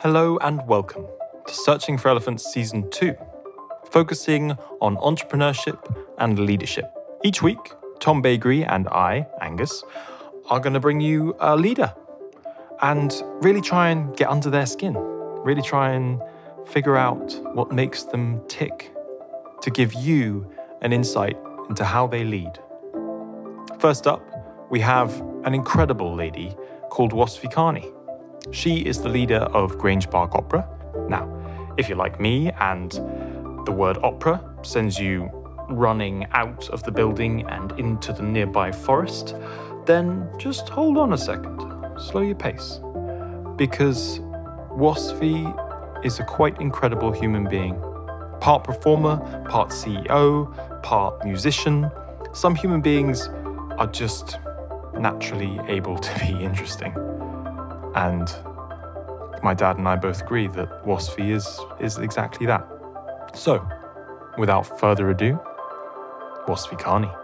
Hello and welcome to Searching for Elephants Season 2, focusing on entrepreneurship and leadership. Each week, Tom Bagri and I, Angus, are going to bring you a leader and really try and get under their skin, really try and figure out what makes them tick to give you an insight into how they lead. First up, we have an incredible lady called Wasfi Kani. She is the leader of Grange Park Opera. Now, if you're like me and the word opera sends you running out of the building and into the nearby forest, then just hold on a second, slow your pace, because Wasfi is a quite incredible human being. Part performer, part CEO, part musician. Some human beings are just naturally able to be interesting. And my dad and I both agree that Wasfi is exactly that. So, without further ado, Wasfi Kani.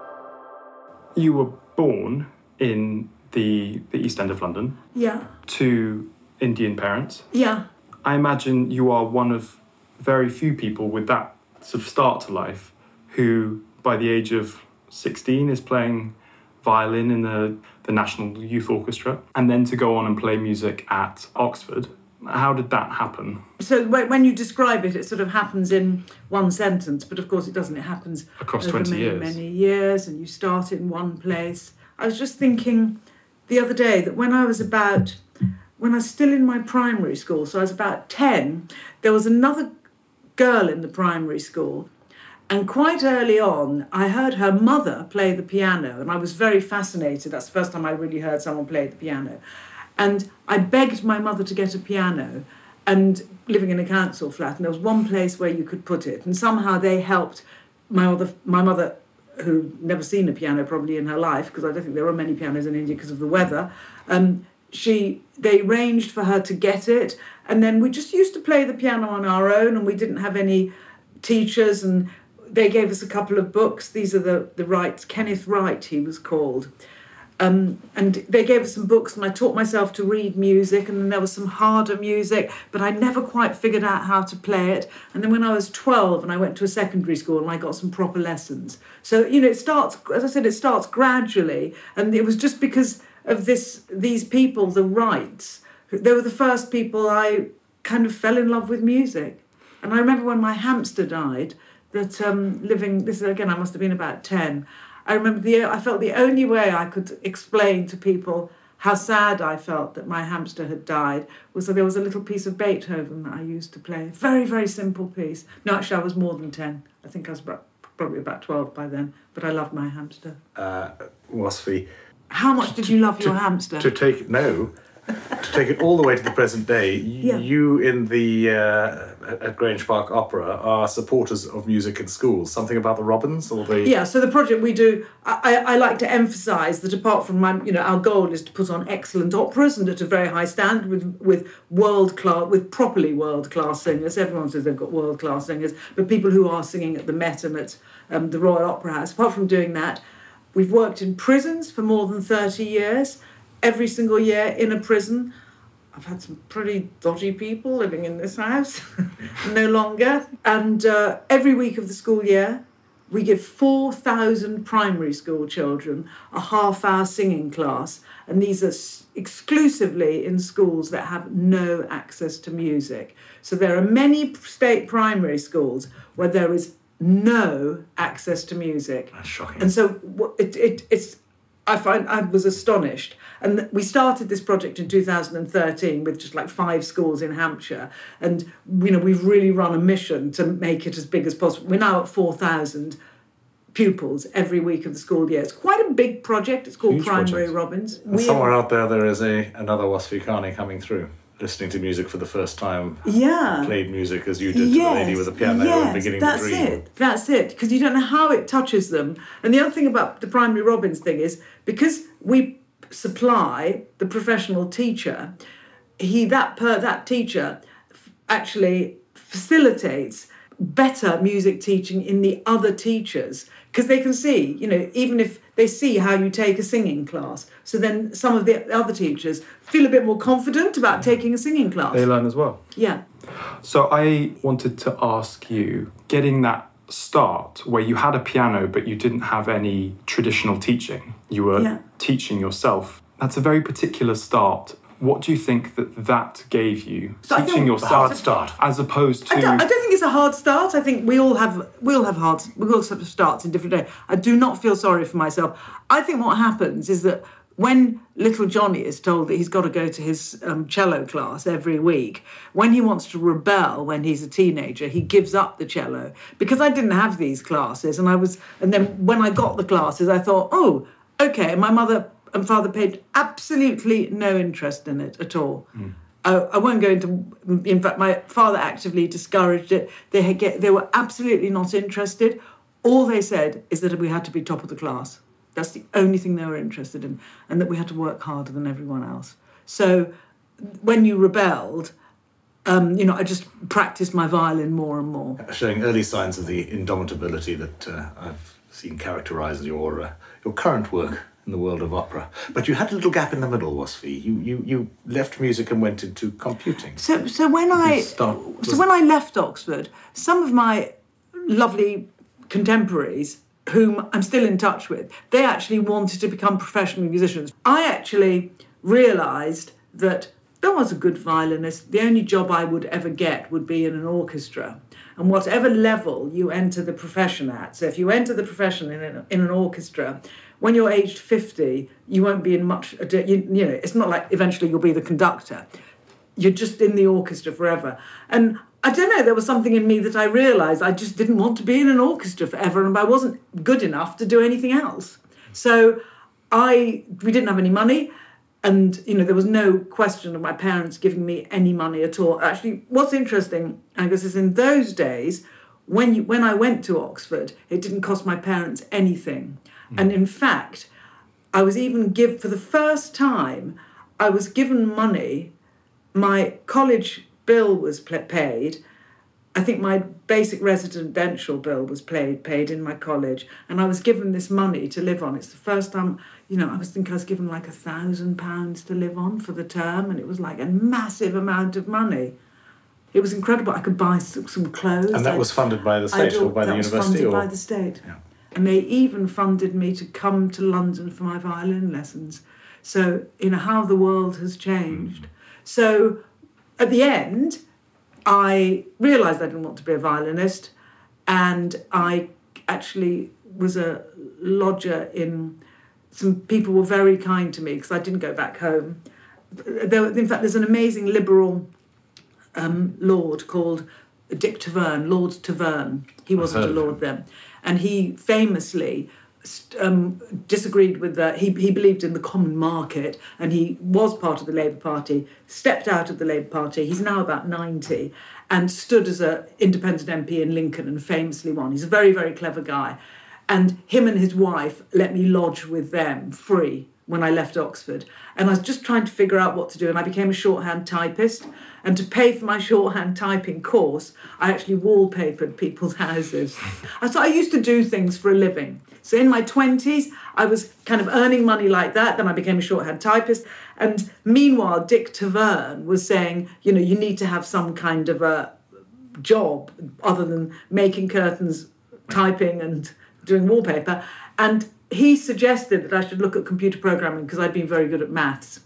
You were born in the East End of London. Yeah. To Indian parents. Yeah. I imagine you are one of very few people with that sort of start to life who, by the age of 16, is playing violin in the National Youth Orchestra, and then to go on and play music at Oxford. How did that happen? So when you describe it, it sort of happens in one sentence, but of course it doesn't. It happens across over 20 years. Many years, and you start in one place. I was just thinking the other day that when I was still in my primary school, so I was about 10, there was another girl in the primary school. And quite early on, I heard her mother play the piano, and I was very fascinated. That's the first time I really heard someone play the piano. And I begged my mother to get a piano, and living in a council flat, and there was one place where you could put it. And somehow they helped my mother, who'd never seen a piano probably in her life, because I don't think there were many pianos in India because of the weather, they arranged for her to get it. And then we just used to play the piano on our own, and we didn't have any teachers, and they gave us a couple of books. These are the Wrights, Kenneth Wright, he was called. And they gave us some books, and I taught myself to read music, and then there was some harder music, but I never quite figured out how to play it. And then when I was 12, and I went to a secondary school, and I got some proper lessons. So, it starts, as I said, it starts gradually. And it was just because of these people, the Wrights, they were the first people I kind of fell in love with music. And I remember when my hamster died, that I must have been about 10. I remember I felt the only way I could explain to people how sad I felt that my hamster had died was that there was a little piece of Beethoven that I used to play. Very, very simple piece. No, actually, I was more than 10. I think I was probably about 12 by then, but I loved my hamster. Wasfi. How much did you love your hamster? To take it all the way to the present day, you in the at Grange Park Opera are supporters of music in schools. Something about the Robins or the... Yeah, so the project we do, I like to emphasise that apart from our goal is to put on excellent operas and at a very high standard with world-class, with properly world-class singers. Everyone says they've got world-class singers, but people who are singing at the Met and at the Royal Opera House. Apart from doing that, we've worked in prisons for more than 30 years. Every single year in a prison. I've had some pretty dodgy people living in this house, no longer. And every week of the school year, we give 4,000 primary school children a half-hour singing class. And these are exclusively in schools that have no access to music. So there are many state primary schools where there is no access to music. That's shocking. And so it's... I was astonished. And we started this project in 2013 with just like 5 schools in Hampshire. And, we've really run a mission to make it as big as possible. We're now at 4,000 pupils every week of the school year. It's quite a big project. It's called Primary Robins. And somewhere out there is another Wasfi Kani coming through, listening to music for the first time. Yeah. Played music as you did to the lady with the piano and beginning to dream. That's it. Because you don't know how it touches them. And the other thing about the Primary Robins thing is, because we supply the professional teacher, that teacher actually facilitates better music teaching in the other teachers. because they can see, you know, even if they see how you take a singing class. So then some of the other teachers feel a bit more confident about taking a singing class. They learn as well. Yeah. So I wanted to ask you, getting that start where you had a piano but you didn't have any traditional teaching, you were teaching yourself, that's a very particular start. What do you think that gave you? So teaching yourself, hard start, as opposed to... I don't think it's a hard start. I think we all have starts in different ways. I do not feel sorry for myself. I think what happens is that when little Johnny is told that he's got to go to his cello class every week, when he wants to rebel when he's a teenager, he gives up the cello. Because I didn't have these classes, and then when I got the classes, I thought, oh, okay, my mother and father paid absolutely no interest in it at all. Mm. I won't go into... In fact, my father actively discouraged it. They were absolutely not interested. All they said is that we had to be top of the class. That's the only thing they were interested in, and that we had to work harder than everyone else. So when you rebelled... I just practised my violin more and more. Showing early signs of the indomitability that I've seen characterise your current work in the world of opera. But you had a little gap in the middle, Wasfi. You left music and went into computing. So when I left Oxford, some of my lovely contemporaries, whom I'm still in touch with, they actually wanted to become professional musicians. I actually realised that though I was a good violinist, the only job I would ever get would be in an orchestra. And whatever level you enter the profession at, so if you enter the profession in an orchestra, when you're aged 50, you won't be in much... it's not like eventually you'll be the conductor. You're just in the orchestra forever. And I don't know, there was something in me that I realised I just didn't want to be in an orchestra forever, and I wasn't good enough to do anything else. So we didn't have any money, and, there was no question of my parents giving me any money at all. Actually, what's interesting, Angus, is in those days, when I went to Oxford, it didn't cost my parents anything. Mm. And in fact, I was even for the first time, I was given money. My college bill was paid. I think my basic residential bill was paid in my college, and I was given this money to live on. It's the first time, I was given like £1,000 to live on for the term, and it was like a massive amount of money. It was incredible. I could buy some clothes. And that was funded by the state or by the university? That was funded by the state. Yeah. And they even funded me to come to London for my violin lessons. So, how the world has changed. Mm. So, at the end, I realised I didn't want to be a violinist, and I actually was a lodger in... Some people were very kind to me because I didn't go back home. In fact, there's an amazing liberal lord called Lord Taverne. He wasn't a lord then. And he famously disagreed with that. He believed in the common market, and he was part of the Labour Party, stepped out of the Labour Party. He's now about 90 and stood as an independent MP in Lincoln and famously won. He's a very, very clever guy. And him and his wife let me lodge with them free when I left Oxford. And I was just trying to figure out what to do, and I became a shorthand typist. And to pay for my shorthand typing course, I actually wallpapered people's houses. So I used to do things for a living. So in my 20s, I was kind of earning money like that. Then I became a shorthand typist. And meanwhile, Dick Taverne was saying, you need to have some kind of a job other than making curtains, typing and... doing wallpaper, and he suggested that I should look at computer programming because I'd been very good at maths,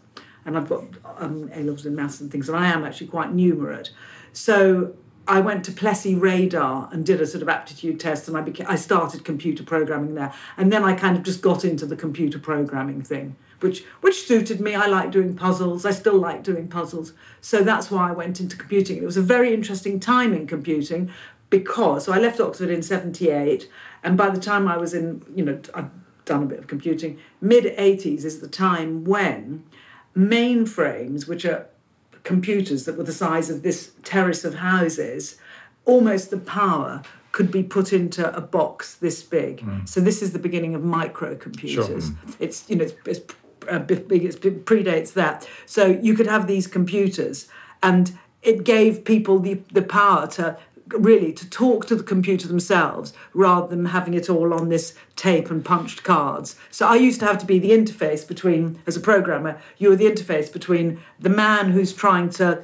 and I've got A-levels in maths and things, and I am actually quite numerate. So I went to Plessey Radar and did a sort of aptitude test, and I started computer programming there, and then I kind of just got into the computer programming thing, which suited me. I like doing puzzles. I still like doing puzzles. So that's why I went into computing. It was a very interesting time in computing, because I left Oxford in 78, and by the time I was in, I'd done a bit of computing, mid-80s is the time when mainframes, which are computers that were the size of this terrace of houses, almost the power could be put into a box this big. Mm. So this is the beginning of microcomputers. Sure. It's big. It predates that. So you could have these computers, and it gave people the power to really to talk to the computer themselves rather than having it all on this tape and punched cards. So I used to have to be the interface between, as a programmer, you were the interface between the man who's trying to,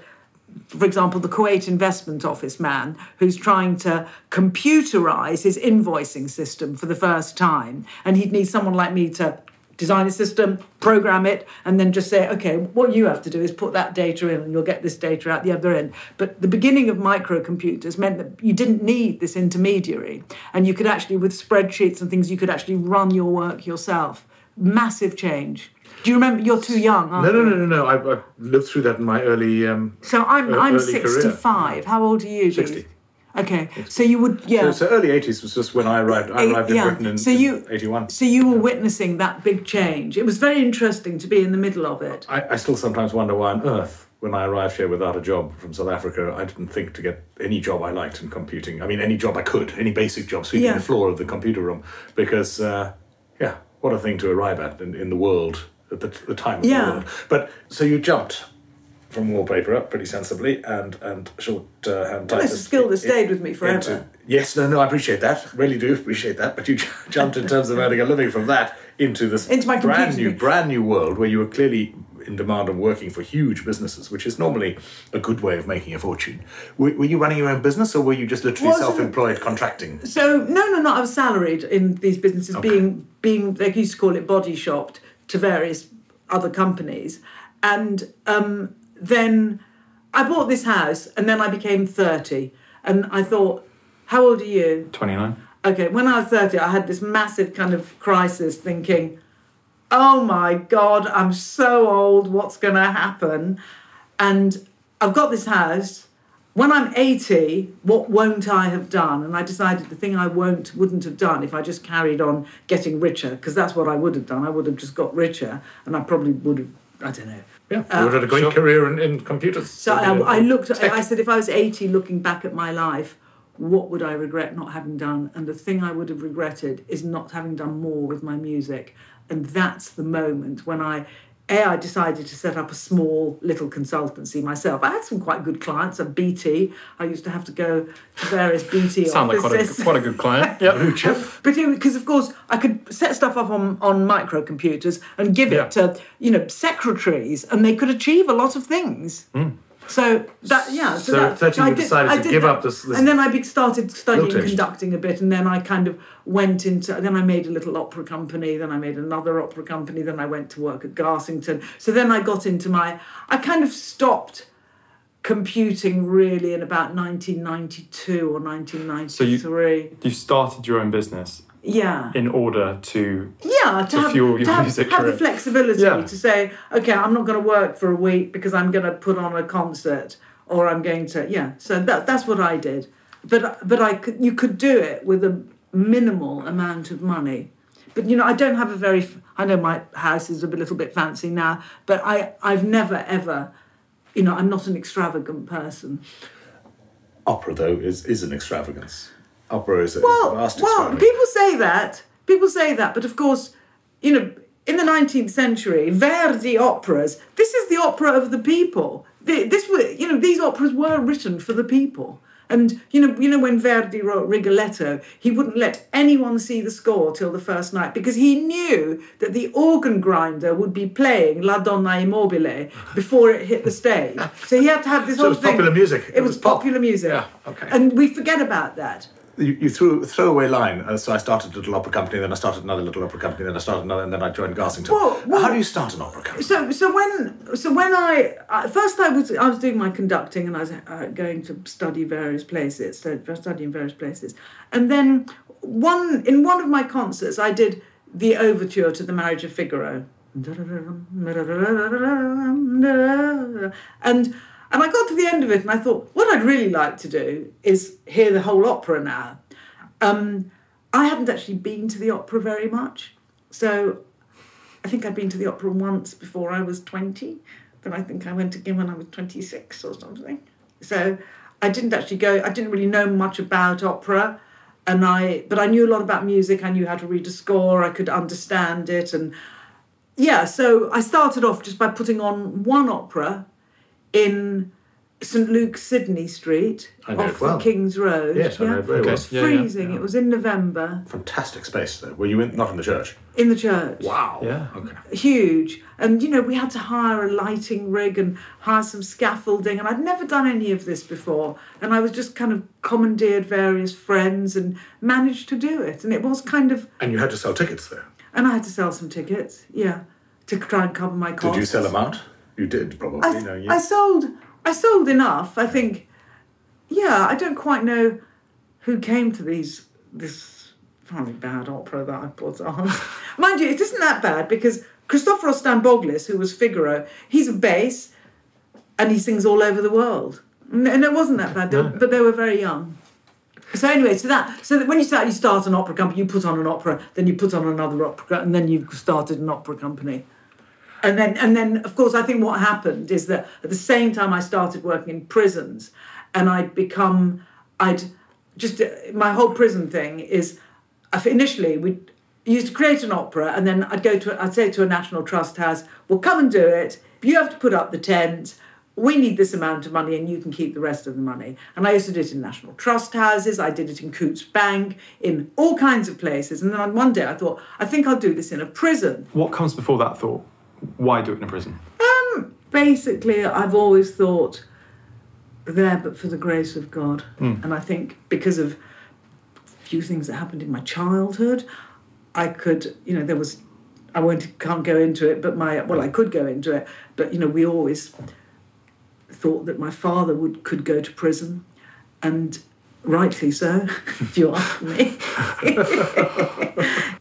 for example, the Kuwait Investment Office man who's trying to computerize his invoicing system for the first time. And he'd need someone like me to design a system, program it, and then just say, OK, what you have to do is put that data in and you'll get this data out the other end. But the beginning of microcomputers meant that you didn't need this intermediary. And you could actually, with spreadsheets and things, you could actually run your work yourself. Massive change. Do you remember? You're too young, aren't you? No. I lived through that in my early So I'm early 65. Career. How old are you? 60. Okay, so you would, yeah. So early 80s was just when I arrived. I arrived in Britain in 81. So you were witnessing that big change. It was very interesting to be in the middle of it. I still sometimes wonder why on earth, when I arrived here without a job from South Africa, I didn't think to get any job I liked in computing. I mean, any job I could, any basic job, sweeping the floor of the computer room. Because, what a thing to arrive at in the world, at the time of the world. But, so you jumped from wallpaper up pretty sensibly and shorthand type. That's a skill that stayed with me forever. I appreciate that. Really do appreciate that. But you jumped in terms of earning a living from that into this brand new world where you were clearly in demand and working for huge businesses, which is normally a good way of making a fortune. Were you running your own business or were you just literally self-employed contracting? So, no. I was salaried in these businesses, being they used to call it body shopped to various other companies. And then I bought this house and then I became 30. And I thought, how old are you? 29. Okay, when I was 30, I had this massive kind of crisis thinking, oh my God, I'm so old, what's going to happen? And I've got this house. When I'm 80, what won't I have done? And I decided the thing I wouldn't have done if I just carried on getting richer, because that's what I would have done. I would have just got richer and I probably would have, I don't know. Yeah, you would have had a great career in computers. So I looked, I said, if I was 80 looking back at my life, what would I regret not having done? And the thing I would have regretted is not having done more with my music. And that's the moment when I decided to set up a small little consultancy myself. I had some quite good clients at BT. I used to have to go to various BT offices. Sound like quite a good client. Yeah. But because, of course, I could set stuff up on microcomputers and give it to, secretaries, and they could achieve a lot of things. Mm. So at 13 you decided to give up this. And then I started studying conducting a bit, and then I kind of went into... Then I made a little opera company, then I made another opera company, then I went to work at Garsington. So then I got into my... I kind of stopped computing really in about 1992 or 1993. So you started your own business... Yeah. In order to fuel your music career. Have the flexibility to say, okay, I'm not going to work for a week because I'm going to put on a concert or I'm going to, So that's what I did. But you could do it with a minimal amount of money. But, I don't have I know my house is a little bit fancy now, but I've never ever, I'm not an extravagant person. Opera, though, is an extravagance. Opera is a vast experiment. Well, people say that, but of course, in the 19th century, Verdi operas, this is the opera of the people. These operas were written for the people. And, when Verdi wrote Rigoletto, he wouldn't let anyone see the score till the first night because he knew that the organ grinder would be playing La donna è mobile before it hit the stage. So he had to have this whole thing. So it was popular music. It was popular music. Yeah, okay. And we forget about that. You threw a throwaway line, so I started a little opera company, then I started another little opera company, then I started another, and then I joined Garsington. Well, how do you start an opera company? So when I was doing my conducting and I was going to study various places, and then in one of my concerts I did the overture to the Marriage of Figaro, And I got to the end of it and I thought, what I'd really like to do is hear the whole opera now. I hadn't actually been to the opera very much. So I think I'd been to the opera once before I was 20. Then I think I went again when I was 26 or something. So I didn't actually go. I didn't really know much about opera. But I knew a lot about music. I knew how to read a score. I could understand it. And so I started off just by putting on one opera in St. Luke's Sydney Street, off the King's Road. Yes, I know it very well. It was freezing. Yeah. It was in November. Fantastic space, though. Were you in? Not in the church? In the church. Wow. Yeah. Okay. Huge. And, you know, we had to hire a lighting rig and hire some scaffolding, and I'd never done any of this before. And I was just kind of commandeered various friends and managed to do it. And it was kind of... And you had to sell tickets, though. And I had to sell some tickets, yeah, to try and cover my costs. Did you sell them out? You did, probably. I sold enough, I think. Yeah, I don't quite know who came to this fairly bad opera that I put on. Mind you, it isn't that bad, because Christophoro Stamboglis, who was Figaro, he's a bass, and he sings all over the world. And it wasn't that bad, but they were very young. So anyway, so that when you start an opera company, you put on an opera, then you put on another opera, and then you've started an opera company. And then, of course, I think what happened is that at the same time I started working in prisons, and my whole prison thing is, initially we used to create an opera, and then I'd say to a National Trust house, well, come and do it. You have to put up the tent. We need this amount of money, and you can keep the rest of the money. And I used to do it in National Trust houses. I did it in Coote's Bank, in all kinds of places. And then one day I thought, I think I'll do this in a prison. What comes before that thought? Why do it in a prison? Basically, I've always thought, there but for the grace of God. Mm. And I think because of a few things that happened in my childhood, I could, you know, there was, I can't go into it, but I could go into it. But, you know, we always thought that my father could go to prison, and rightly so, if you ask me.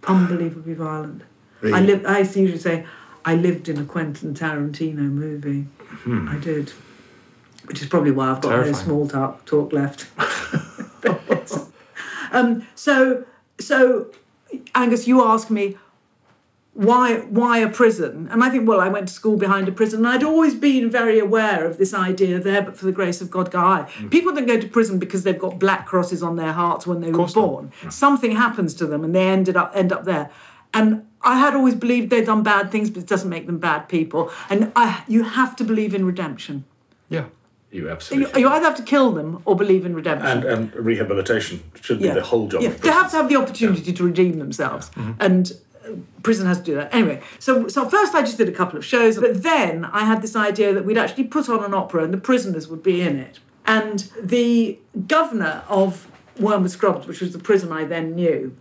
Unbelievably violent. Really? I usually say, I lived in a Quentin Tarantino movie. Hmm. I did. Which is probably why I've got no small talk left. So, Angus, you asked me, why a prison? And I think, well, I went to school behind a prison, and I'd always been very aware of this idea, there but for the grace of God go I. Mm. People don't go to prison because they've got black crosses on their hearts when they were born. Yeah. Something happens to them, and they end up there. And I had always believed they'd done bad things, but it doesn't make them bad people. And you have to believe in redemption. Yeah, you absolutely. You either have to kill them or believe in redemption. And rehabilitation should be the whole job. Yeah. They have to have the opportunity to redeem themselves. Yeah. Mm-hmm. And prison has to do that. Anyway, so first I just did a couple of shows, but then I had this idea that we'd actually put on an opera and the prisoners would be in it. And the governor of Wormwood Scrubs, which was the prison I then knew,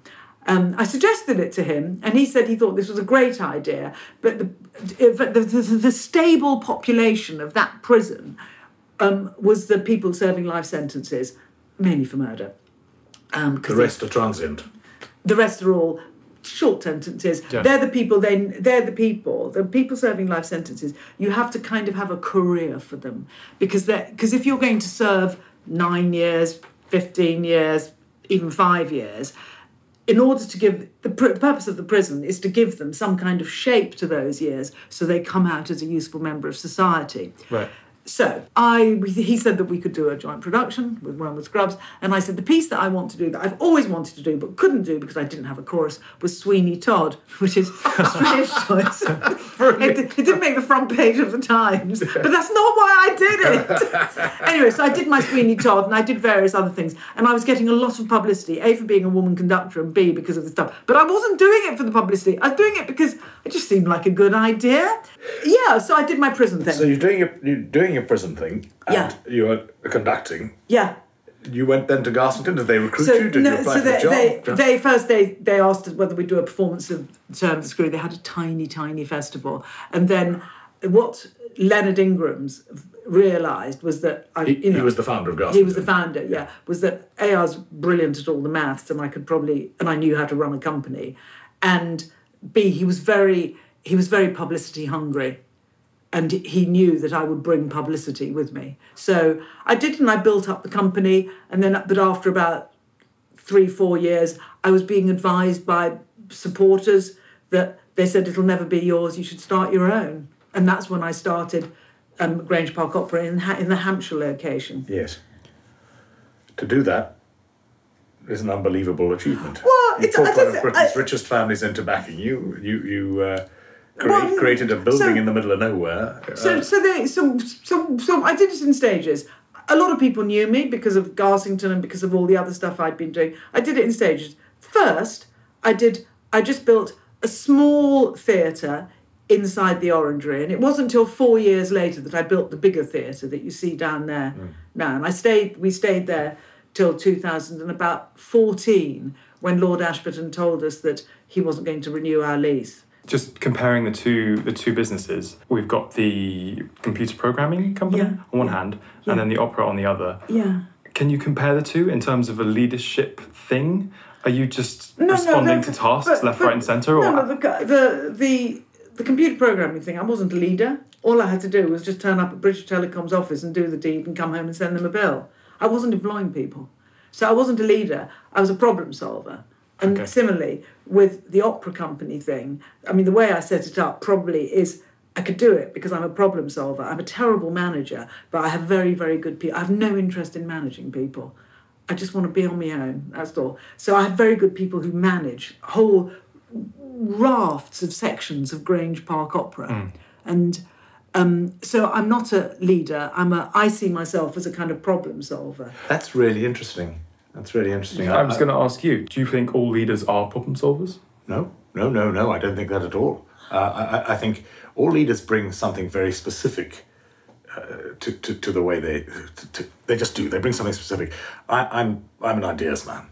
I suggested it to him, and he said he thought this was a great idea, but the stable population of that prison was the people serving life sentences, mainly for murder. The rest are transient. The rest are all short sentences. Yeah. They're the people serving life sentences. You have to kind of have a career for them, because if you're going to serve 9 years, 15 years, even 5 years... In order to give, the purpose of the prison is to give them some kind of shape to those years so they come out as a useful member of society. Right. So he said that we could do a joint production with Wormwood Scrubs, and I said the piece that I want to do, that I've always wanted to do but couldn't do because I didn't have a chorus, was Sweeney Todd, which is Swedish choice. It didn't make the front page of the Times, but that's not why I did it. Anyway, so I did my Sweeney Todd, and I did various other things, and I was getting a lot of publicity, A, for being a woman conductor, and B, because of the stuff. But I wasn't doing it for the publicity. I was doing it because it just seemed like a good idea. Yeah, so I did my prison thing. So you're doing your prison thing, and you were conducting. Yeah. You went then to Garsington. Did they recruit you? Did you apply for the job? They first asked whether we'd do a performance of Turn of the Screw. They had a tiny, tiny festival. And then what Leonard Ingram's realised was that... He was the founder of Garsington. He was the founder, yeah. Was that AR's brilliant at all the maths, and I knew how to run a company. And B, he was very publicity hungry. And he knew that I would bring publicity with me. So I did, and I built up the company. And then, but after about 3-4 years, I was being advised by supporters that they said, it'll never be yours, you should start your own. And that's when I started Grange Park Opera in the Hampshire location. Yes. To do that is an unbelievable achievement. Well, you put one of Britain's richest families into backing you. created a building in the middle of nowhere. So I did it in stages. A lot of people knew me because of Garsington and because of all the other stuff I'd been doing. I did it in stages. First, I just built a small theatre inside the Orangery, and it wasn't until 4 years later that I built the bigger theatre that you see down there now. And we stayed there till 2014, when Lord Ashburton told us that he wasn't going to renew our lease. Just comparing the two businesses, we've got the computer programming company on one hand, and then the opera on the other. Yeah. Can you compare the two in terms of a leadership thing? Are you just responding to tasks left, right, and centre? The computer programming thing, I wasn't a leader. All I had to do was just turn up at British Telecom's office and do the deed and come home and send them a bill. I wasn't employing people. So I wasn't a leader. I was a problem solver. And similarly, with the opera company thing, I mean, the way I set it up probably is I could do it because I'm a problem solver. I'm a terrible manager, but I have very, very good people. I have no interest in managing people. I just want to be on my own, that's all. So I have very good people who manage whole rafts of sections of Grange Park Opera. Mm. And so I'm not a leader. I see myself as a kind of problem solver. That's really interesting. I was going to ask you, do you think all leaders are problem solvers? No, I don't think that at all. I think all leaders bring something very specific to the way they just do. They bring something specific. I'm an ideas man.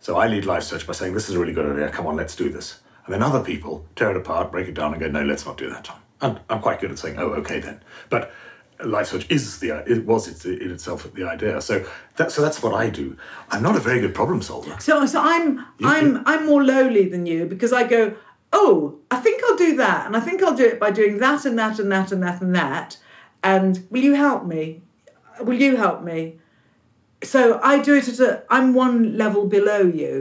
So I lead LifeSearch by saying, this is a really good idea, come on, let's do this. And then other people tear it apart, break it down and go, no, let's not do that, Tom. And I'm quite good at saying, oh, okay then. But LifeSearch was in itself the idea. So that's what I do. I'm not a very good problem solver. I'm more lowly than you because I go, oh, I think I'll do that, and I think I'll do it by doing that and that and that and that and that. And will you help me? Will you help me? So I do it I'm one level below you.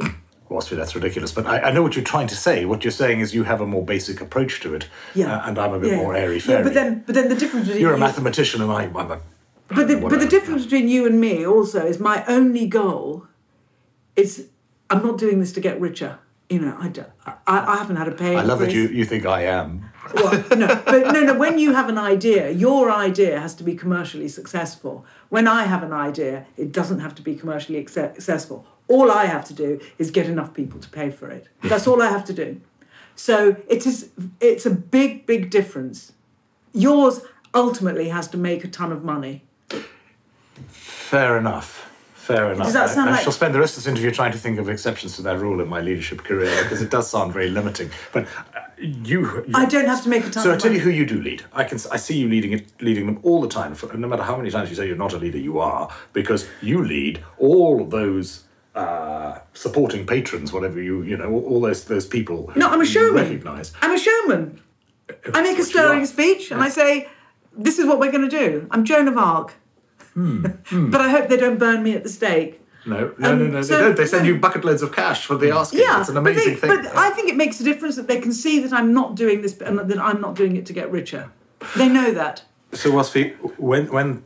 Wasfi, that's ridiculous. But I know what you're trying to say. What you're saying is you have a more basic approach to it, and I'm a bit more airy-fairy. Yeah, but then the difference between... You're a mathematician and I'm a... But the difference between you and me also is my only goal is I'm not doing this to get richer. You know, I haven't had a pay increase. I love that you think I am. Well, no, when you have an idea, your idea has to be commercially successful. When I have an idea, it doesn't have to be commercially successful. All I have to do is get enough people to pay for it. That's all I have to do. So it's a big, big difference. Yours ultimately has to make a ton of money. Fair enough. Does that sound I shall spend the rest of this interview trying to think of exceptions to that rule in my leadership career, because it does sound very limiting. But you I don't have to make a ton of money. So I'll tell you who you do lead. I see you leading them all the time. No matter how many times you say you're not a leader, you are, because you lead all of those... supporting patrons, whatever all those people who recognise. I'm a showman. I make a stirring speech and I say, this is what we're going to do. I'm Joan of Arc. But I hope they don't burn me at the stake. No, so, they don't. They send you bucket loads of cash for the asking. Yeah, it's an amazing thing. But I think it makes a difference that they can see that I'm not doing this and that I'm not doing it to get richer. They know that. So, Wasfi, when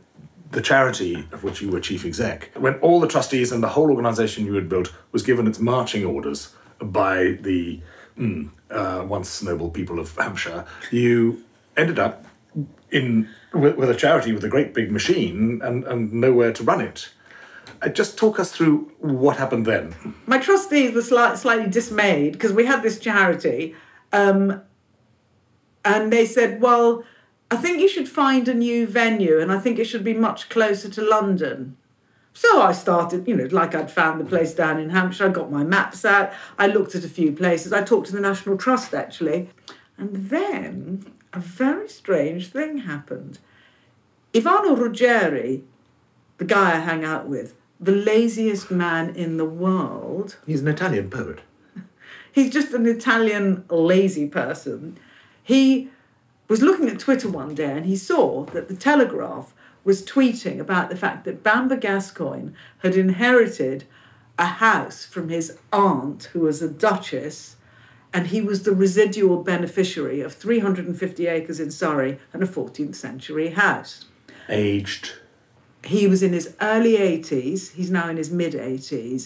the charity of which you were chief exec, when all the trustees and the whole organisation you had built was given its marching orders by the once noble people of Hampshire, you ended up with a charity with a great big machine and nowhere to run it. Just talk us through what happened then. My trustees were slightly dismayed because we had this charity and they said, well... I think you should find a new venue and I think it should be much closer to London. So I started, like I'd found the place down in Hampshire. I got my maps out. I looked at a few places. I talked to the National Trust, actually. And then a very strange thing happened. Ivano Ruggeri, the guy I hang out with, the laziest man in the world... He's an Italian poet. He's just an Italian lazy person. He... was looking at Twitter one day and he saw that the Telegraph was tweeting about the fact that Bamber Gascoigne had inherited a house from his aunt, who was a duchess, and he was the residual beneficiary of 350 acres in Surrey and a 14th century house. Aged. He was in his early 80s. He's now in his mid-80s.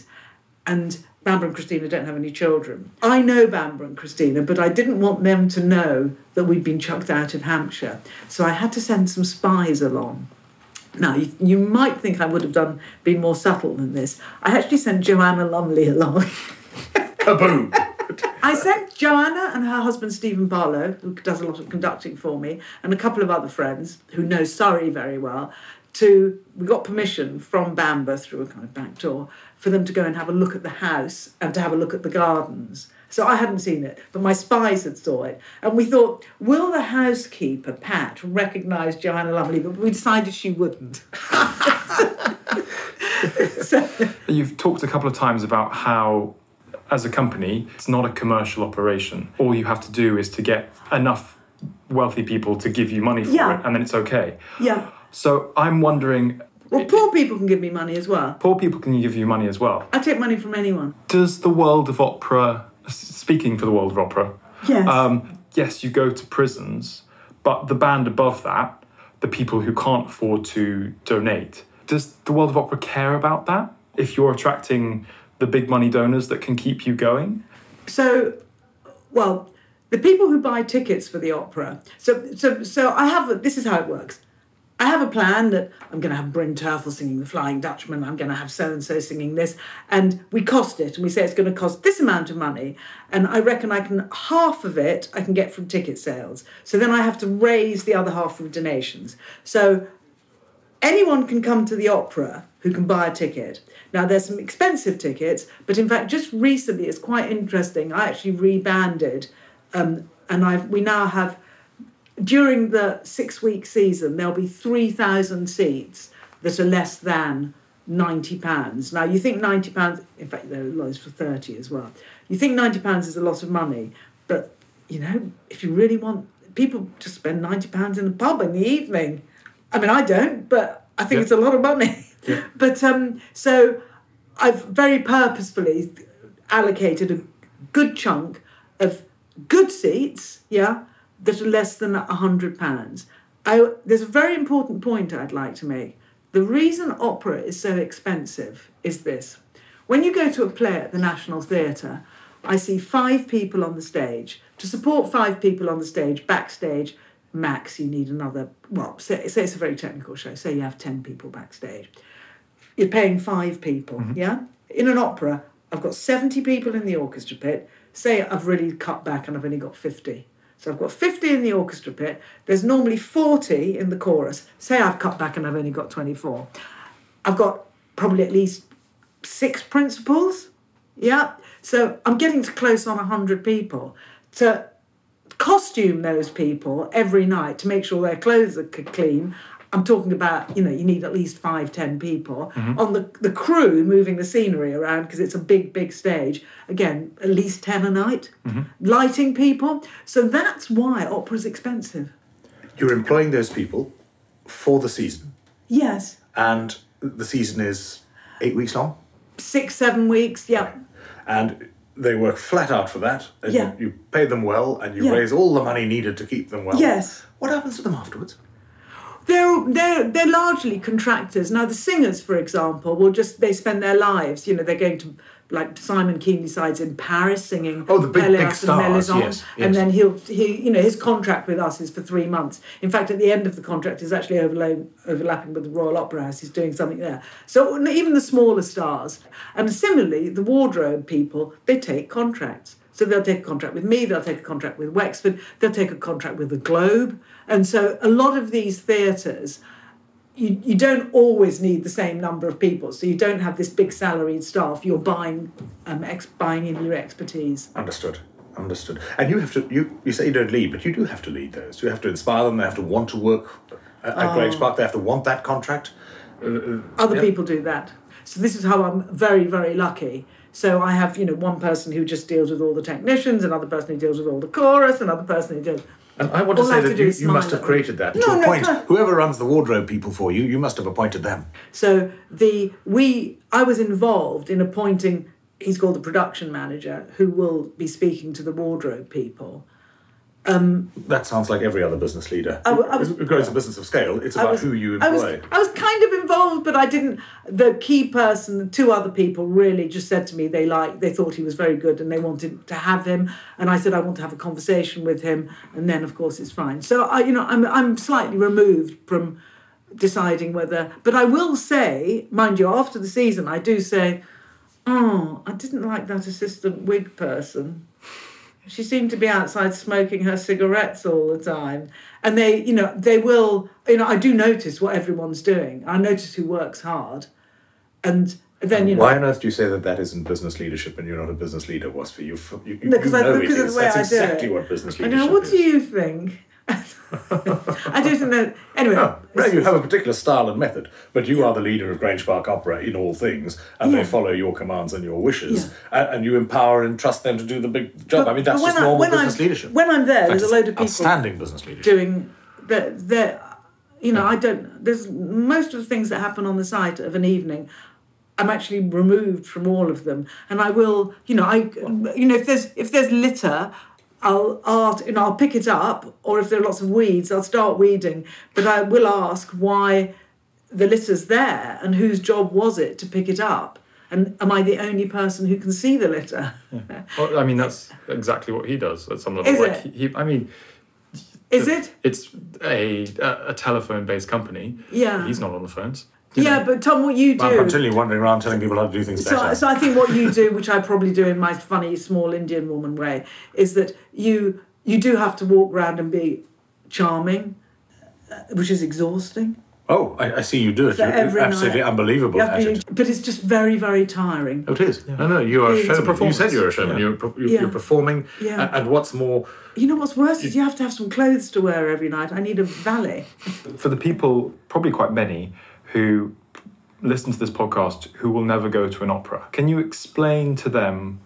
And Bamber and Christina don't have any children. I know Bamber and Christina, but I didn't want them to know that we'd been chucked out of Hampshire. So I had to send some spies along. Now, you might think I would have been more subtle than this. I actually sent Joanna Lumley along. Kaboom! I sent Joanna and her husband, Stephen Barlow, who does a lot of conducting for me, and a couple of other friends who know Surrey very well, we got permission from Bamber through a kind of back door for them to go and have a look at the house and to have a look at the gardens. So I hadn't seen it, but my spies had saw it. And we thought, will the housekeeper, Pat, recognise Joanna Lumley? But we decided she wouldn't. So, you've talked a couple of times about how, as a company, it's not a commercial operation. All you have to do is to get enough wealthy people to give you money for it, and then it's okay. Yeah. So I'm wondering... Well, poor people can give me money as well. Poor people can give you money as well. I take money from anyone. Does the world of opera... Speaking for the world of opera... Yes. Yes, you go to prisons, but the band above that, the people who can't afford to donate, does the world of opera care about that? If you're attracting the big money donors that can keep you going? So, well, the people who buy tickets for the opera... So I have... This is how it works. I have a plan that I'm going to have Bryn Terfel singing The Flying Dutchman, I'm going to have so-and-so singing this, and we cost it, and we say it's going to cost this amount of money, and I reckon half of it I can get from ticket sales. So then I have to raise the other half from donations. So anyone can come to the opera who can buy a ticket. Now, there's some expensive tickets, but in fact, just recently, it's quite interesting, I actually rebanded, and we now have... During the 6-week season, there'll be 3,000 seats that are less than £90. Now, you think £90... In fact, there are loads for 30 as well. You think £90 is a lot of money, but, you know, if you really want... People just spend £90 in the pub in the evening. I mean, I don't, but I think it's a lot of money. Yeah. But so I've very purposefully allocated a good chunk of good seats, that are less than £100. There's a very important point I'd like to make. The reason opera is so expensive is this. When you go to a play at the National Theatre, I see 5 people on the stage. To support 5 people on the stage, backstage, max you need another... Well, say it's a very technical show. Say you have 10 people backstage. You're paying 5 people, In an opera, I've got 70 people in the orchestra pit. Say I've really cut back and I've only got 50. So I've got 50 in the orchestra pit. There's normally 40 in the chorus. Say I've cut back and I've only got 24. I've got probably at least 6 principals. So I'm getting to close on 100 people. To costume those people every night to make sure their clothes are clean, I'm talking about, you need at least 5-10 people. Mm-hmm. On the crew moving the scenery around, because it's a big, big stage. Again, at least 10 a night. Mm-hmm. Lighting people. So that's why opera's expensive. You're employing those people for the season. Yes. And the season is 8 weeks long? 6-7 weeks, Right. And they work flat out for that. And you pay them well and you raise all the money needed to keep them well. Yes. What happens to them afterwards? They're largely contractors. Now, the singers, for example, they spend their lives, they're going to, like Simon Keenlyside's in Paris singing... Oh, the big stars, yes. And then his contract with us is for 3 months. In fact, at the end of the contract, he's actually overlapping with the Royal Opera House. He's doing something there. So even the smaller stars. And similarly, the wardrobe people, they take contracts. So they'll take a contract with me, they'll take a contract with Wexford, they'll take a contract with the Globe. And so a lot of these theatres, you don't always need the same number of people. So you don't have this big salaried staff. You're buying in your expertise. Understood. And you have to, you say you don't lead, but you do have to lead those. You have to inspire them, they have to want to work at Grange Park, they have to want that contract. Other people do that. So this is how I'm very, very lucky. So I have, one person who just deals with all the technicians, another person who deals with all the chorus, another person who deals... And I want to say that you must have created that to a point. No. Whoever runs the wardrobe people for you, you must have appointed them. So I was involved in appointing, he's called the production manager, who will be speaking to the wardrobe people. That sounds like every other business leader. It grows a business of scale. It's about who you employ. I was kind of involved, but I didn't. The key person, the two other people, really just said to me they thought he was very good and they wanted to have him. And I said I want to have a conversation with him. And then of course it's fine. So I'm slightly removed from deciding whether. But I will say, mind you, after the season, I do say, oh, I didn't like that assistant wig person. She seemed to be outside smoking her cigarettes all the time. And they will, I do notice what everyone's doing. I notice who works hard. And then why on earth do you say that isn't business leadership and you're not a business leader, Wasfi? Because of the way that's I do it. That's exactly what business leadership is. I know, what do you think? I do think that... Anyway. No, you have a particular style and method, but you are the leader of Grange Park Opera in all things, and they follow your commands and your wishes, and you empower and trust them to do the big job. That's just normal business leadership. When I'm there, there's a load of people... Outstanding business leadership. ...doing... There's most of the things that happen on the site of an evening... I'm actually removed from all of them, and I will, if there's litter, I'll pick it up, or if there are lots of weeds, I'll start weeding. But I will ask why the litter's there and whose job was it to pick it up, and am I the only person who can see the litter? Yeah. Well, that's exactly what he does at some level. Is it? Is it? It's a telephone-based company. Yeah, he's not on the phones. But Tom, what you do... I'm continually wandering around telling people how to do things better. So I think what you do, which I probably do in my funny, small Indian woman way, is that you do have to walk around and be charming, which is exhausting. Oh, I see you do it. So it's absolutely unbelievable. But it's just very, very tiring. Oh, it is. Yeah. No, you are a showman. You said you were a showman. Yeah. You're performing. Yeah. And what's more... You know what's worse is you have to have some clothes to wear every night. I need a valet. For the people, probably quite many... who listen to this podcast, who will never go to an opera. Can you explain to them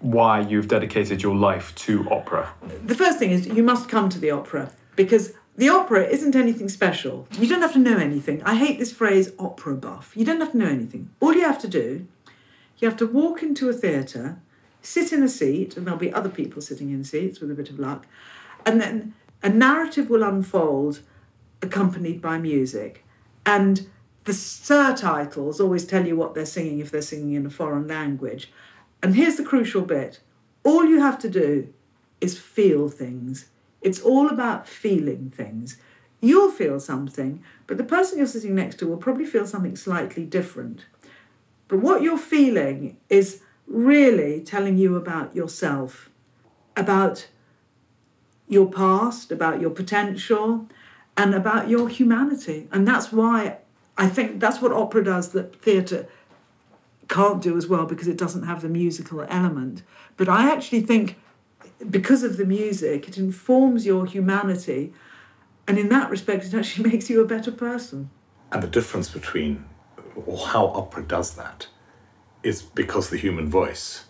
why you've dedicated your life to opera? The first thing is you must come to the opera, because the opera isn't anything special. You don't have to know anything. I hate this phrase, opera buff. You don't have to know anything. All you have to do, you have to walk into a theatre, sit in a seat, and there'll be other people sitting in seats with a bit of luck, and then a narrative will unfold accompanied by music. And the surtitles always tell you what they're singing if they're singing in a foreign language. And here's the crucial bit. All you have to do is feel things. It's all about feeling things. You'll feel something, but the person you're sitting next to will probably feel something slightly different. But what you're feeling is really telling you about yourself, about your past, about your potential, and about your humanity. And that's why I think that's what opera does that theatre can't do as well, because it doesn't have the musical element. But I actually think because of the music, it informs your humanity, and in that respect, it actually makes you a better person. And the difference between how opera does that is because the human voice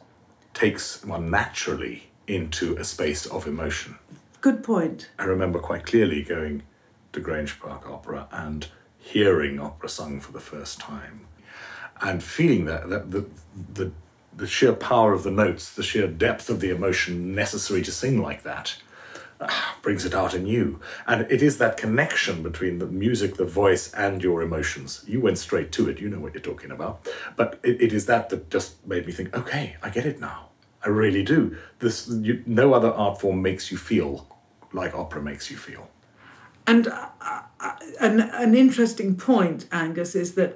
takes one naturally into a space of emotion. Good point. I remember quite clearly going... to Grange Park Opera and hearing opera sung for the first time and feeling that the sheer power of the notes, the sheer depth of the emotion necessary to sing like that brings it out in you. And it is that connection between the music, the voice and your emotions. You went straight to it, you know what you're talking about. But it is that just made me think, okay, I get it now. I really do. No other art form makes you feel like opera makes you feel. And an interesting point, Angus, is that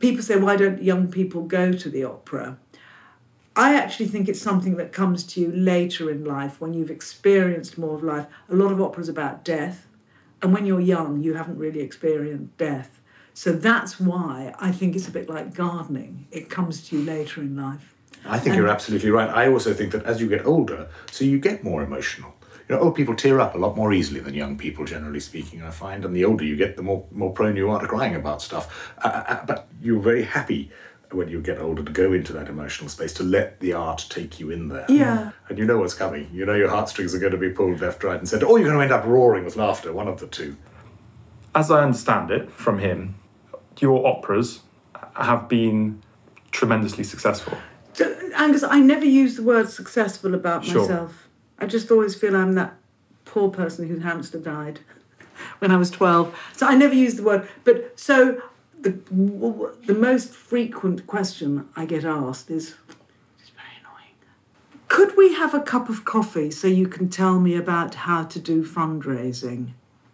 people say, why don't young people go to the opera? I actually think it's something that comes to you later in life when you've experienced more of life. A lot of opera's about death. And when you're young, you haven't really experienced death. So that's why I think it's a bit like gardening. It comes to you later in life. I think you're absolutely right. I also think that as you get older, so you get more emotional. Old people tear up a lot more easily than young people, generally speaking, I find. And the older you get, the more prone you are to crying about stuff. But you're very happy when you get older to go into that emotional space, to let the art take you in there. Yeah. And you know what's coming. You know your heartstrings are going to be pulled left, right and centre. Or you're going to end up roaring with laughter, one of the two. As I understand it from him, your operas have been tremendously successful. Angus, I never use the word successful about myself. I just always feel I'm that poor person whose hamster died when I was 12. So I never use the word. But so the most frequent question I get asked is, it's very annoying, could we have a cup of coffee so you can tell me about how to do fundraising?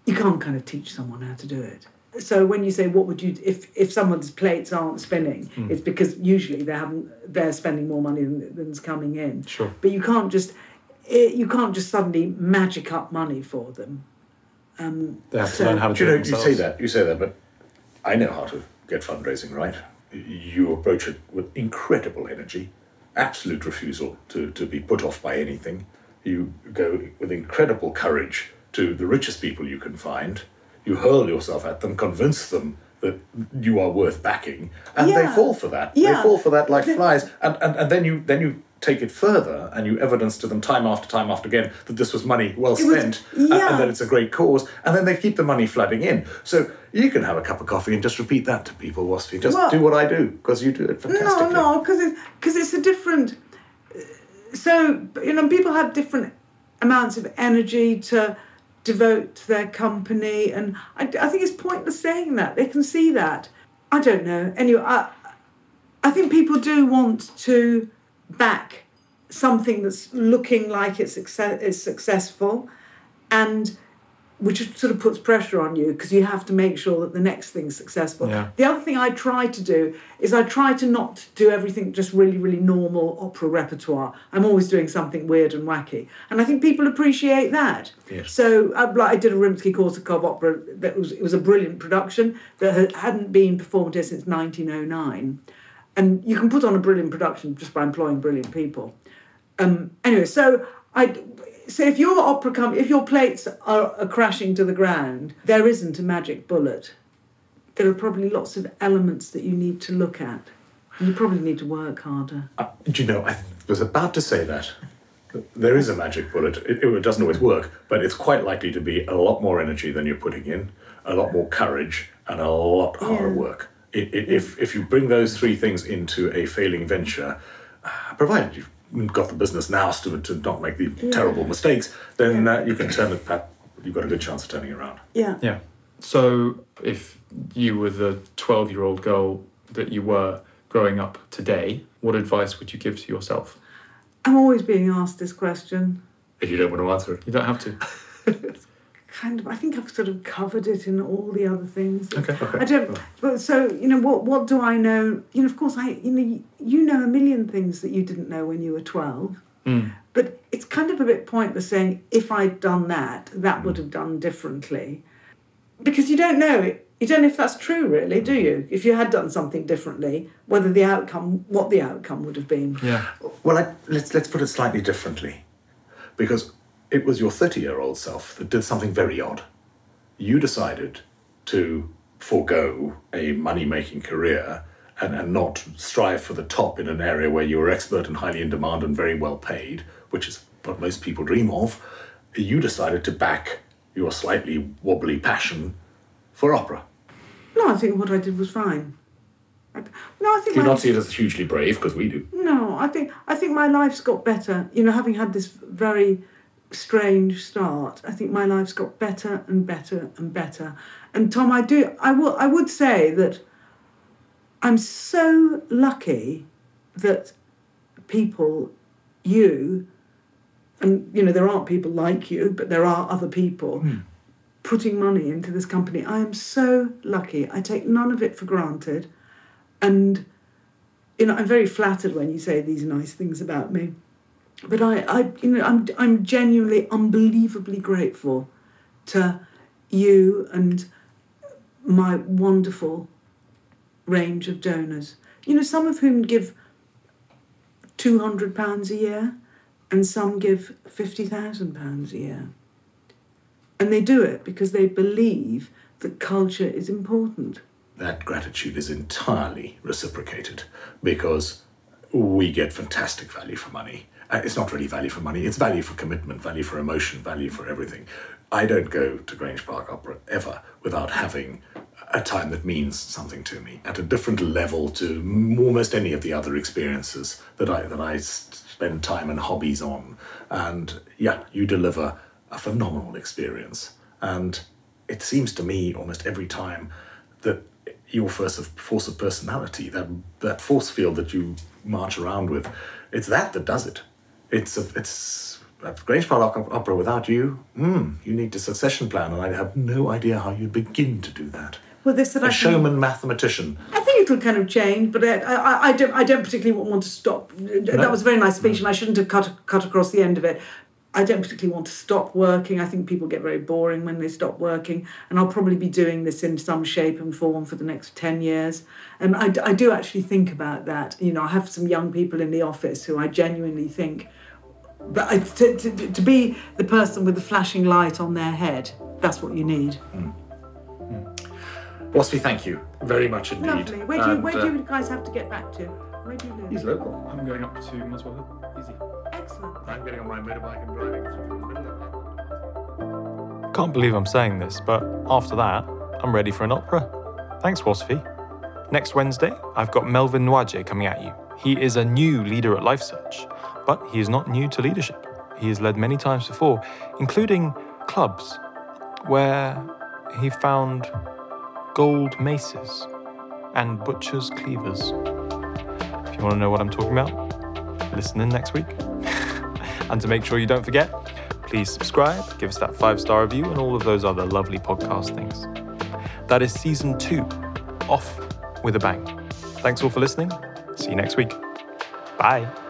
You can't kind of teach someone how to do it. So when you say, what would you do if someone's plates aren't spinning, it's because usually they're spending more money than's coming in. Sure. But you can't just suddenly magic up money for them. They have to learn how to do it themselves. You say that, but I know how to get fundraising right. You approach it with incredible energy, absolute refusal to be put off by anything. You go with incredible courage to the richest people you can find. You hurl yourself at them, convince them that you are worth backing, and they fall for that. Yeah. They fall for that like flies. And then you take it further and you evidence to them time after again that this was money well spent and that it's a great cause, and then they keep the money flooding in. So you can have a cup of coffee and just repeat that to people, Wasfi. Just do what I do, because you do it fantastically. No, because it's a different... So, people have different amounts of energy to devote to their company, and I think it's pointless saying that. They can see that. I don't know. Anyway, I think people do want to back something that's looking like it's successful, and which sort of puts pressure on you because you have to make sure that the next thing's successful. Yeah. The other thing I try to do is I try to not do everything just really, really normal opera repertoire. I'm always doing something weird and wacky. And I think people appreciate that. Yes. So I did a Rimsky-Korsakov opera it was a brilliant production that hadn't been performed here since 1909. And you can put on a brilliant production just by employing brilliant people. Anyway, so if your opera if your plates are crashing to the ground, there isn't a magic bullet. There are probably lots of elements that you need to look at. And you probably need to work harder. I was about to say that. There is a magic bullet. It doesn't always work, but it's quite likely to be a lot more energy than you're putting in, a lot more courage, and a lot harder work. If you bring those three things into a failing venture, provided you've got the business now to not make the terrible mistakes, then you can turn it back. You've got a good chance of turning it around. Yeah. Yeah. So if you were the 12-year-old girl that you were growing up today, what advice would you give to yourself? I'm always being asked this question. If you don't want to answer it. You don't have to. I think I've sort of covered it in all the other things. Okay. I don't. But so what do I know? Of course, you know a million things that you didn't know when you were 12. Mm. But it's kind of a bit pointless saying if I'd done that would have done differently, because you don't know it. You don't know if that's true, really, do you? If you had done something differently, what the outcome would have been. Yeah. Well, let's put it slightly differently, because it was your 30-year-old self that did something very odd. You decided to forego a money-making career and not strive for the top in an area where you were expert and highly in demand and very well paid, which is what most people dream of. You decided to back your slightly wobbly passion for opera. No, I think what I did was fine. Do you not see it as hugely brave, because we do? No, I think my life's got better. Having had this very strange start, I think my life's got better and better and better. And Tom, I would say that I'm so lucky that people, there aren't people like you, but there are other people putting money into this company. I am so lucky. I take none of it for granted. And, I'm very flattered when you say these nice things about me. But I'm genuinely, unbelievably grateful to you and my wonderful range of donors. Some of whom give £200 a year and some give £50,000 a year. And they do it because they believe that culture is important. That gratitude is entirely reciprocated, because we get fantastic value for money. It's not really value for money. It's value for commitment, value for emotion, value for everything. I don't go to Grange Park Opera ever without having a time that means something to me at a different level to almost any of the other experiences that I spend time and hobbies on. And yeah, you deliver a phenomenal experience. And it seems to me almost every time that your force of personality, that force field that you march around with, it's that does it. It's Grange Park Opera without you, you need a succession plan, and I have no idea how you'd begin to do that. Well, they said a showman mathematician. I think it'll kind of change, but I don't particularly want to stop. No. That was a very nice speech, and I shouldn't have cut across the end of it. I don't particularly want to stop working. I think people get very boring when they stop working, and I'll probably be doing this in some shape and form for the next 10 years. And I do actually think about that. You know, I have some young people in the office who I genuinely think, but to be the person with the flashing light on their head, that's what you need. Mm. Wasfi, thank you very much indeed. Lovely. Where do you guys have to get back to? Where do you live? He's local. I'm going up to Muswell Hill. Easy. Excellent. I'm getting on my motorbike and driving. Can't believe I'm saying this, but after that, I'm ready for an opera. Thanks, Wasfi. Next Wednesday, I've got Melvin Nwaje coming at you. He is a new leader at LifeSearch, but he is not new to leadership. He has led many times before, including clubs, where he found gold maces and butcher's cleavers. If you want to know what I'm talking about, listen in next week. And to make sure you don't forget, please subscribe, give us that 5-star review and all of those other lovely podcast things. That is season 2, off with a bang. Thanks all for listening. See you next week. Bye.